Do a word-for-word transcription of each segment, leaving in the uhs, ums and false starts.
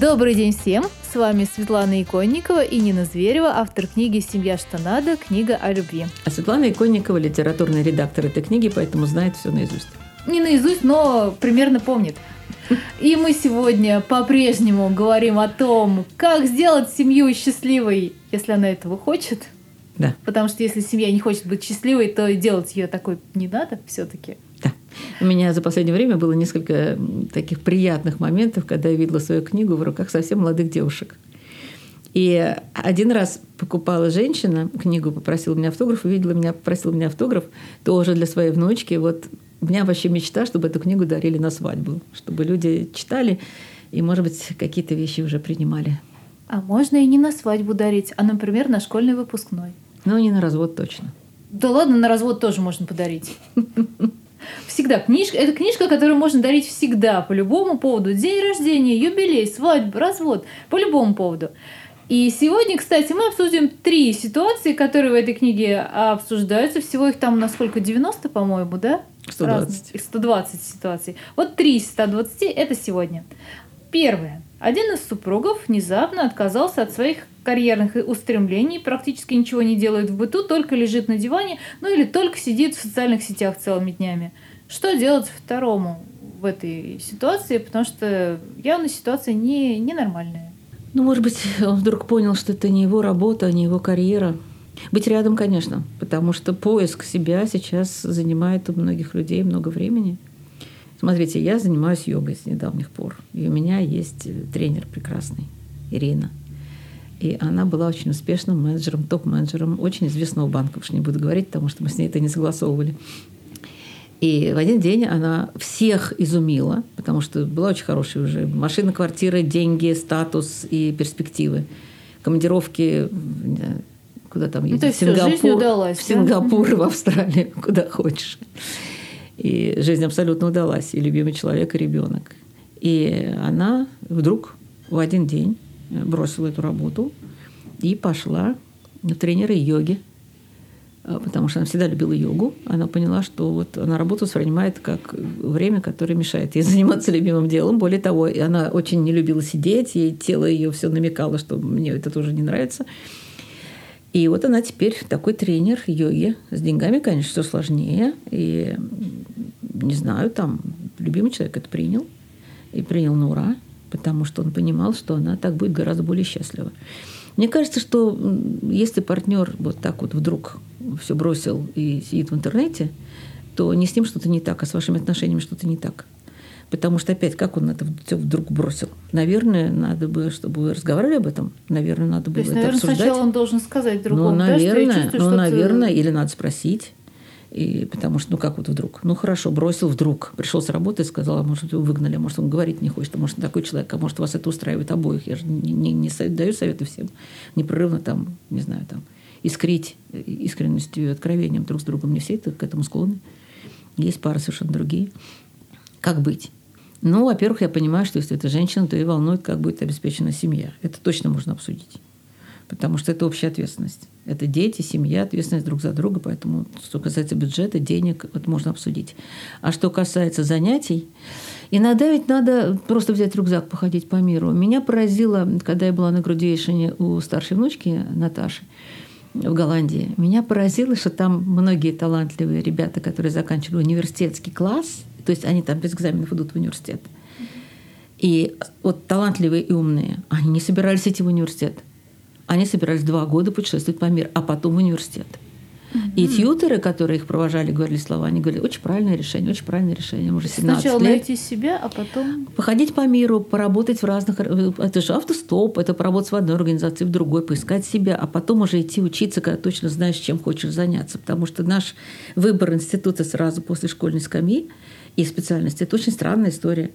Добрый день всем! С вами Светлана Иконникова и Нина Зверева, автор книги «Семья, что надо?», книга о любви. А Светлана Иконникова – литературный редактор этой книги, поэтому знает все наизусть. Не наизусть, но примерно помнит. И мы сегодня по-прежнему говорим о том, как сделать семью счастливой, если она этого хочет. Да. Потому что если семья не хочет быть счастливой, то делать ее такой не надо все-таки. Да. У меня за последнее время было несколько таких приятных моментов, когда я видела свою книгу в руках совсем молодых девушек. И один раз покупала женщина книгу, попросила меня автограф, увидела меня, попросила меня автограф, тоже для своей внучки. Вот у меня вообще мечта, чтобы эту книгу дарили на свадьбу, чтобы люди читали и, может быть, какие-то вещи уже принимали. А можно и не на свадьбу дарить, а, например, на школьный выпускной. Ну, не на развод точно. Да ладно, на развод тоже можно подарить. Всегда. Книжка, это книжка, которую можно дарить всегда, по любому поводу. День рождения, юбилей, свадьба, развод. По любому поводу. И сегодня, кстати, мы обсудим три ситуации, которые в этой книге обсуждаются. Всего их там, насколько, девяносто, по-моему, да? сто двадцать. сто двадцать ситуаций. Вот три из ста двадцати – это сегодня. Первое. Один из супругов внезапно отказался от своих карьерных устремлений, практически ничего не делает в быту, только лежит на диване, ну или только сидит в социальных сетях целыми днями. Что делать второму в этой ситуации? Потому что явно ситуация не, ненормальная. Ну, может быть, он вдруг понял, что это не его работа, не его карьера. Быть рядом, конечно, потому что поиск себя сейчас занимает у многих людей много времени. Смотрите, я занимаюсь йогой с недавних пор. И у меня есть тренер прекрасный, Ирина. И она была очень успешным менеджером, топ-менеджером очень известного банка. Уж не буду говорить, потому что мы с ней это не согласовывали. И в один день она всех изумила, потому что была очень хорошая уже. Машина, квартира, деньги, статус и перспективы. Командировки... Куда там едет? Ну, в Сингапур, удалась, в Сингапур, да? В Австралию, куда хочешь. И жизнь абсолютно удалась. И любимый человек, и ребенок. И она вдруг в один день бросила эту работу и пошла в тренеры йоги. Потому что она всегда любила йогу. Она поняла, что вот она работу воспринимает как время, которое мешает ей заниматься любимым делом. Более того, она очень не любила сидеть. Ей тело ее все намекало, что мне это тоже не нравится. И вот она теперь такой тренер йоги. С деньгами, конечно, все сложнее. И, не знаю, там любимый человек это принял. И принял на ура, потому что он понимал, что она так будет гораздо более счастлива. Мне кажется, что если партнер вот так вот вдруг все бросил и сидит в интернете, то не с ним что-то не так, а с вашими отношениями что-то не так. Потому что опять, как он это все вдруг бросил? Наверное, надо бы, чтобы вы разговаривали об этом. Наверное, надо было это наверное, обсуждать. Сначала он должен сказать другому. Ну, наверное, да, что я чувствую, ну, что наверное ты... или надо спросить. И, потому что, ну как вот вдруг? Ну хорошо, бросил вдруг. Пришел с работы и сказал, а может, его выгнали, может, он говорить не хочет, а может, он такой человек, а может, вас это устраивает обоих. Я же не, не, не даю советы всем. Непрерывно там, не знаю, там, искрить искренностью и откровением друг с другом. Не все это к этому склонны. Есть пары совершенно другие. Как быть? Ну, во-первых, я понимаю, что если это женщина, то ее волнует, как будет обеспечена семья. Это точно можно обсудить. Потому что это общая ответственность. Это дети, семья, ответственность друг за друга. Поэтому, что касается бюджета, денег, это можно обсудить. А что касается занятий, иногда ведь надо просто взять рюкзак, походить по миру. Меня поразило, когда я была на градуэйшене у старшей внучки Наташи в Голландии, меня поразило, что там многие талантливые ребята, которые заканчивали университетский класс, то есть они там без экзаменов идут в университет. И вот талантливые и умные, они не собирались идти в университет. Они собирались два года путешествовать по миру, а потом в университет. Mm-hmm. И тьютеры, которые их провожали, говорили слова, они говорили, очень правильное решение, очень правильное решение. Уже семнадцать Сначала лет. Найти себя, а потом... Походить по миру, поработать в разных... Это же автостоп, это поработать в одной организации, в другой, поискать себя, а потом уже идти учиться, когда точно знаешь, чем хочешь заняться. Потому что наш выбор института сразу после школьной скамьи и специальности – это очень странная история.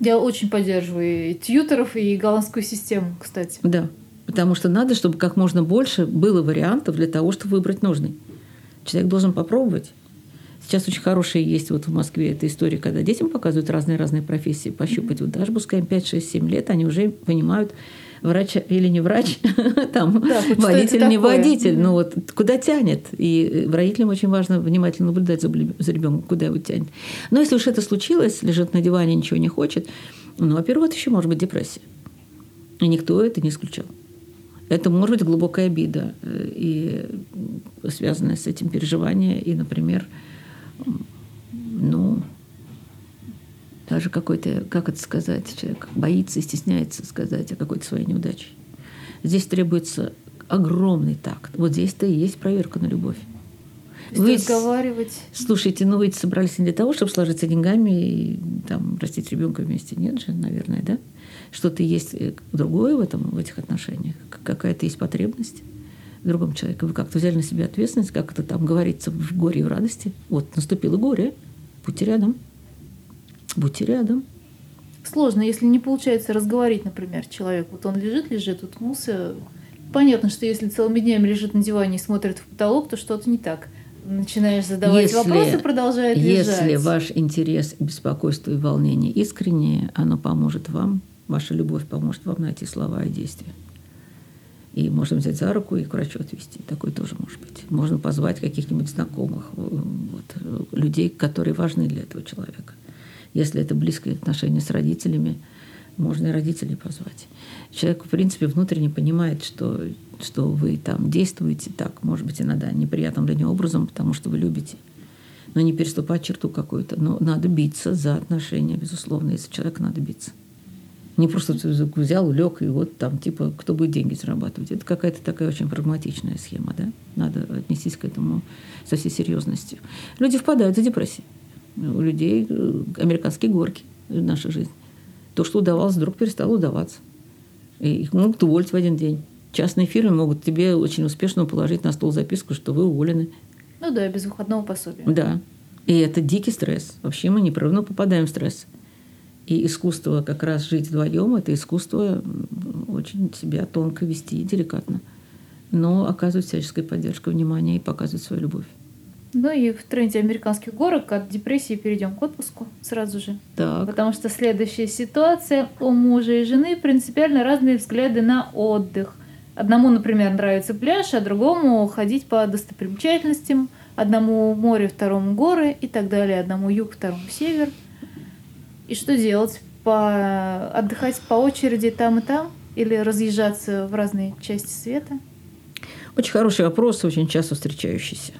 Я очень поддерживаю и тьютеров, и голландскую систему, кстати. Да. Потому что надо, чтобы как можно больше было вариантов для того, чтобы выбрать нужный. Человек должен попробовать. Сейчас очень хорошие есть вот в Москве эта история, когда детям показывают разные-разные профессии. Пощупать вот даже пускай пять, шесть, семь лет, они уже понимают, врач или не врач, там, да, водитель, не такое. водитель. Mm-hmm. Ну вот куда тянет? И родителям очень важно внимательно наблюдать за, за ребенком, куда его тянет. Но если уж это случилось, лежит на диване, ничего не хочет, ну, во-первых, это еще может быть депрессия. И никто это не исключал. Это может быть глубокая обида, и связанная с этим переживание, и, например, ну, даже какой-то, как это сказать, человек боится и стесняется сказать о какой-то своей неудаче. Здесь требуется огромный такт. Вот здесь-то и есть проверка на любовь. Вы разговаривать. Слушайте, ну вы собрались не для того, чтобы сложиться деньгами и там растить ребенка вместе. Нет же, наверное, да? Что-то есть другое в этом, в этих отношениях, какая-то есть потребность в другом человеке. Вы как-то взяли на себя ответственность, как это там говорится, в горе и в радости. Вот, наступило горе. Будьте рядом. Будьте рядом. Сложно, если не получается разговорить, например, человек. Вот он лежит, лежит, уткнулся. Понятно, что если целыми днями лежит на диване и смотрит в потолок, то что-то не так. Начинаешь задавать если, вопросы, продолжает лежать. Если ваш интерес, беспокойство и волнение искренние, оно поможет вам, ваша любовь поможет вам найти слова и действия. И можно взять за руку и к врачу отвезти. Такое тоже может быть. Можно позвать каких-нибудь знакомых, вот, людей, которые важны для этого человека. Если это близкие отношения с родителями, можно и родителей позвать. Человек, в принципе, внутренне понимает, что, что вы там действуете так, может быть, иногда неприятным для него образом, потому что вы любите. Но не переступать черту какую-то. Но надо биться за отношения, безусловно, если человек надо биться. Не просто взял, лег, и вот там, типа, кто будет деньги зарабатывать. Это какая-то такая очень прагматичная схема, да? Надо отнестись к этому со всей серьезностью. Люди впадают в депрессию. У людей американские горки в нашей жизни. То, что удавалось, вдруг перестало удаваться. И их могут уволить в один день. Частные фирмы могут тебе очень успешно положить на стол записку, что вы уволены. Ну да, без выходного пособия. Да. И это дикий стресс. Вообще мы непрерывно попадаем в стресс. И искусство как раз жить вдвоем, это искусство очень себя тонко вести и деликатно. Но оказывать всяческую поддержку, внимание и показывать свою любовь. Ну и в тренде американских горок от депрессии перейдем к отпуску сразу же. Так. Потому что следующая ситуация. У мужа и жены принципиально разные взгляды на отдых. Одному, например, нравится пляж, а другому ходить по достопримечательностям. Одному море, второму горы и так далее. Одному юг, второму север. И что делать? По... Отдыхать по очереди там и там? Или разъезжаться в разные части света? Очень хороший вопрос, очень часто встречающийся.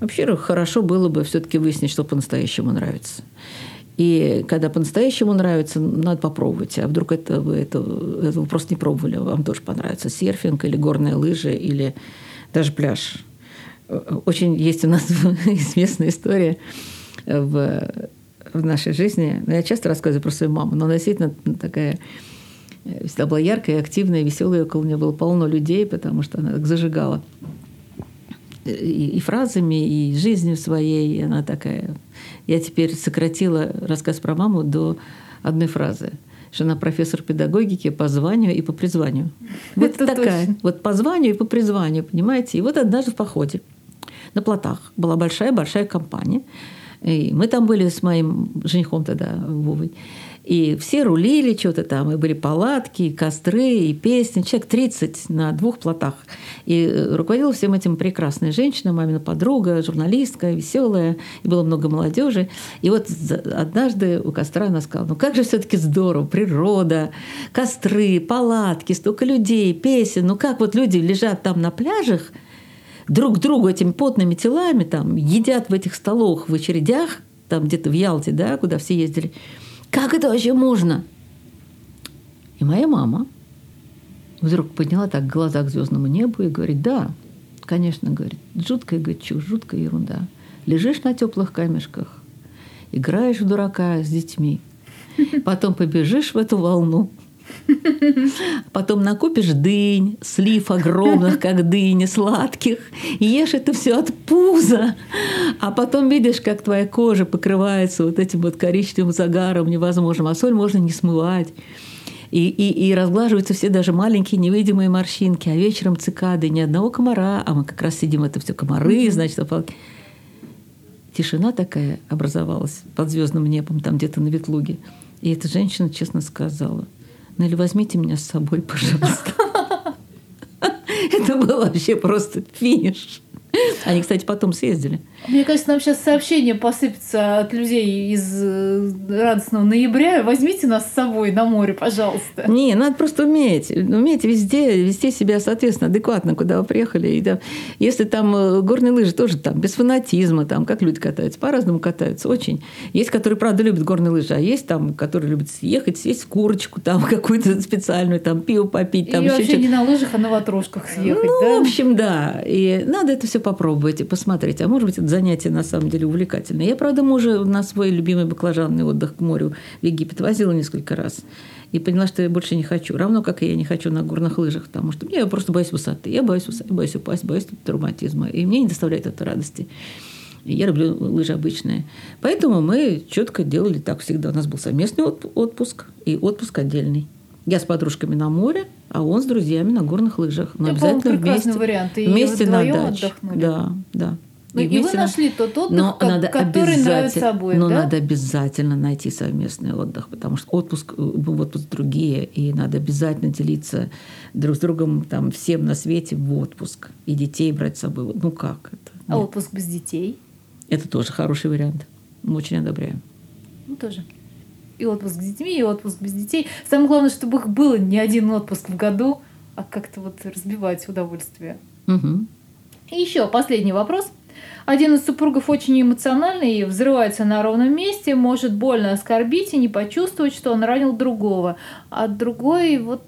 Вообще, хорошо было бы все-таки выяснить, что по-настоящему нравится. И когда по-настоящему нравится, надо попробовать. А вдруг это вы, это, это вы просто не пробовали, вам тоже понравится серфинг или горные лыжи, или даже пляж. Очень есть у нас известная история в, в нашей жизни. Я часто рассказываю про свою маму, но она действительно такая... Всегда была яркая, активная, веселая. Около нее было полно людей, потому что она так зажигала. И фразами, и жизнью своей. Она такая... Я теперь сократила рассказ про маму до одной фразы, что она профессор педагогики по званию и по призванию. Вот это такая. Точно. Вот по званию и по призванию, понимаете? И вот однажды в походе на плотах была большая-большая компания. И мы там были с моим женихом тогда, Вовой. И все рулили что-то там, и были палатки, и костры, и песни. Человек тридцать на двух плотах. И руководила всем этим прекрасная женщина, мамина подруга, журналистка, веселая, и было много молодежи. И вот однажды у костра она сказала: ну как же все-таки здорово, природа, костры, палатки, столько людей, песен. Ну как вот люди лежат там на пляжах, друг к другу этими потными телами, там, едят в этих столовых в очередях, там где-то в Ялте, да, куда все ездили. Как это вообще можно? И моя мама вдруг подняла так глаза к звездному небу и говорит: да, конечно, говорит, жуткая, говорит, чушь, жуткая ерунда. Лежишь на теплых камешках, играешь в дурака с детьми, потом побежишь в эту волну, потом накупишь дынь, слив огромных, как дыни, сладких, ешь это все от пуза, а потом видишь, как твоя кожа покрывается вот этим вот коричневым загаром невозможным, а соль можно не смывать. И, и, и разглаживаются все даже маленькие невидимые морщинки, а вечером цикады, ни одного комара, а мы как раз сидим, это все комары, значит, ополки. Тишина такая образовалась под звездным небом, там где-то на Ветлуге. И эта женщина честно сказала: ну или возьмите меня с собой, пожалуйста. Это был вообще просто финиш. Они, кстати, потом съездили. Мне кажется, нам сейчас сообщение посыпется от людей из радостного ноября. Возьмите нас с собой на море, пожалуйста. Не, надо просто уметь. Уметь везде вести себя, соответственно, адекватно, куда вы приехали. И, да, если там горные лыжи тоже там, без фанатизма, там, как люди катаются, по-разному катаются, очень. Есть, которые, правда, любят горные лыжи, а есть, там, которые любят съехать, съесть курочку там, какую-то специальную, там, пиво попить. Там, и вообще что-то. Не на лыжах, а на ватрушках съехать. Ну, да? В общем, да. И надо это все попробовать и посмотреть. А может быть, это занятие на самом деле увлекательное. Я, правда, мужа на свой любимый баклажанный отдых к морю в Египет возила несколько раз и поняла, что я больше не хочу. Равно, как и я не хочу на горных лыжах, потому что я просто боюсь высоты. Я боюсь высоты, боюсь упасть, боюсь травматизма. И мне не доставляет это радости. Я люблю лыжи обычные. Поэтому мы четко делали так всегда. У нас был совместный отпуск и отпуск отдельный. Я с подружками на море, а он с друзьями на горных лыжах. Но я обязательно вместе, вариант. И вместе на даче. Да, да. И, и вы нашли тот отдых, как, который нравится обоим, но да? Надо обязательно найти совместный отдых, потому что отпуск, отпуск другие, и надо обязательно делиться друг с другом там, всем на свете в отпуск. И детей брать с собой. Ну как это? А нет. Отпуск без детей? Это тоже хороший вариант. Мы очень одобряем. Ну тоже. И отпуск с детьми, и отпуск без детей. Самое главное, чтобы их было не один отпуск в году, а как-то вот разбивать удовольствие. Угу. И еще последний вопрос. Один из супругов очень эмоциональный и взрывается на ровном месте, может больно оскорбить и не почувствовать, что он ранил другого. А другой вот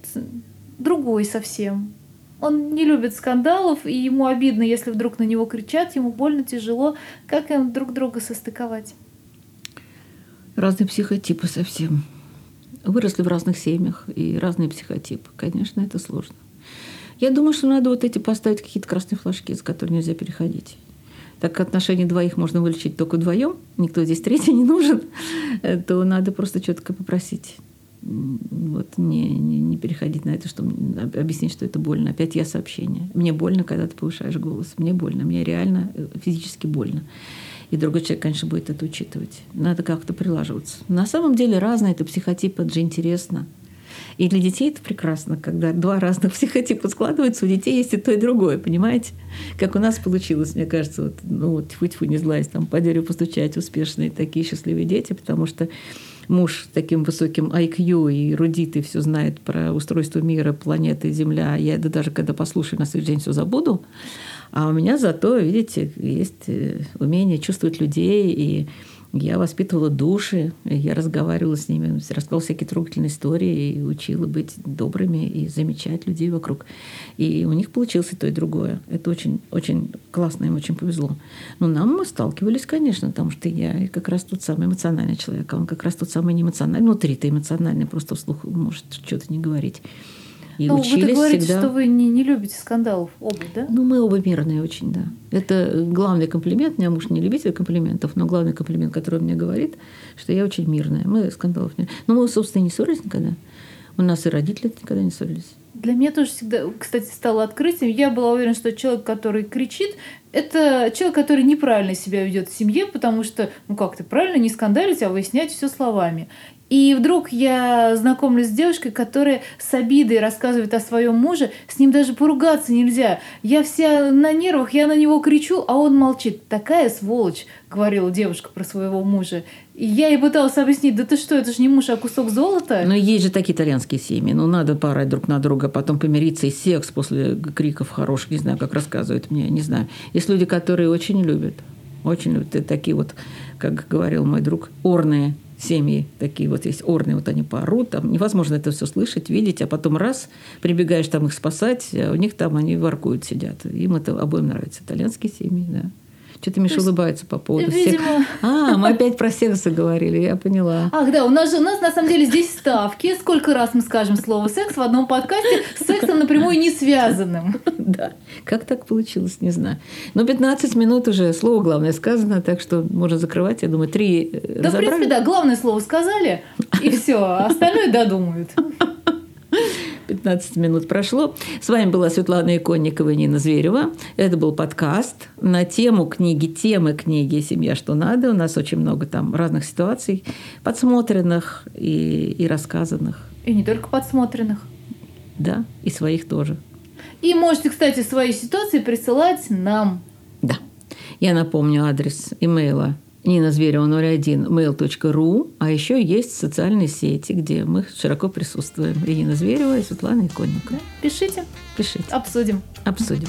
другой совсем. Он не любит скандалов, и ему обидно, если вдруг на него кричат, ему больно, тяжело. Как им друг друга состыковать? Разные психотипы совсем. Выросли в разных семьях, и разные психотипы. Конечно, это сложно. Я думаю, что надо вот эти поставить какие-то красные флажки, за которые нельзя переходить. Так как отношения двоих можно вылечить только вдвоем, никто здесь третий не нужен, то надо просто четко попросить. Вот, не, не, не переходить на это, чтобы объяснить, что это больно. Опять я сообщение. Мне больно, когда ты повышаешь голос. Мне больно. Мне реально физически больно. И другой человек, конечно, будет это учитывать. Надо как-то прилаживаться. На самом деле разные это психотипы, это же интересно. И для детей это прекрасно, когда два разных психотипа складываются, у детей есть и то, и другое, понимаете? Как у нас получилось, мне кажется, вот, ну вот тьфу-тьфу, не злась, там по дереву постучать, успешные такие счастливые дети, потому что муж с таким высоким ай кью и эрудит, и все знает про устройство мира, планеты, Земля. Я это даже когда послушаю, на следующий день все забуду. А у меня зато, видите, есть умение чувствовать людей, и я воспитывала души, я разговаривала с ними, рассказывала всякие трогательные истории, и учила быть добрыми и замечать людей вокруг. И у них получилось и то, и другое. Это очень, очень классно, им очень повезло. Но нам мы сталкивались, конечно, потому что я как раз тот самый эмоциональный человек, а он как раз тот самый неэмоциональный. Внутри-то эмоциональный, просто вслух может что-то не говорить. И ну, вы говорите, всегда... что вы не, не любите скандалов оба, да? Ну, мы оба мирные очень, да. Это главный комплимент. У меня муж не любитель комплиментов, но главный комплимент, который он мне говорит, что я очень мирная. Мы скандалов не... Ну, мы, собственно, и не ссорились никогда. У нас и родители никогда не ссорились. Для меня тоже всегда, кстати, стало открытием. Я была уверена, что человек, который кричит, это человек, который неправильно себя ведет в семье, потому что, ну как-то правильно не скандалить, а выяснять все словами. И вдруг я знакомлюсь с девушкой, которая с обидой рассказывает о своем муже. С ним даже поругаться нельзя. Я вся на нервах, я на него кричу, а он молчит. «Такая сволочь», — говорила девушка про своего мужа. И я ей пыталась объяснить, да ты что, это же не муж, а кусок золота. Но есть же такие итальянские семьи. Ну, надо поорать друг на друга, потом помириться. И секс после криков хороших, не знаю, как рассказывают мне, не знаю. Есть люди, которые очень любят. Очень любят. И такие вот, как говорил мой друг, орные. Семьи такие вот есть, орные, вот они поорут, там невозможно это все слышать, видеть, а потом раз, прибегаешь там их спасать, а у них там они воркуют, сидят. Им это обоим нравится. Итальянские семьи, да. Что-то Миша есть, улыбается по поводу видимо... секса. А, мы опять про секс говорили, я поняла. Ах, да, у нас же у нас на самом деле здесь ставки. Сколько раз мы скажем слово «секс» в одном подкасте с сексом напрямую не связанным. Да, как так получилось, не знаю. Но пятнадцать минут уже, слово главное сказано, так что можно закрывать, я думаю, три разобрали. Да, в принципе, да, главное слово сказали, и все, остальное додумают. пятнадцать минут прошло. С вами была Светлана Иконникова и Нина Зверева. Это был подкаст на тему книги, темы книги «Семья, что надо». У нас очень много там разных ситуаций, подсмотренных и, и рассказанных. И не только подсмотренных. Да, и своих тоже. И можете, кстати, свои ситуации присылать нам. Да. Я напомню адрес имейла Нина Зверева ноль один мэйл точка ру, а еще есть социальные сети, где мы широко присутствуем. Нина Зверева и Светлана Иконникова. Да. Пишите. Пишите. Обсудим. Обсудим.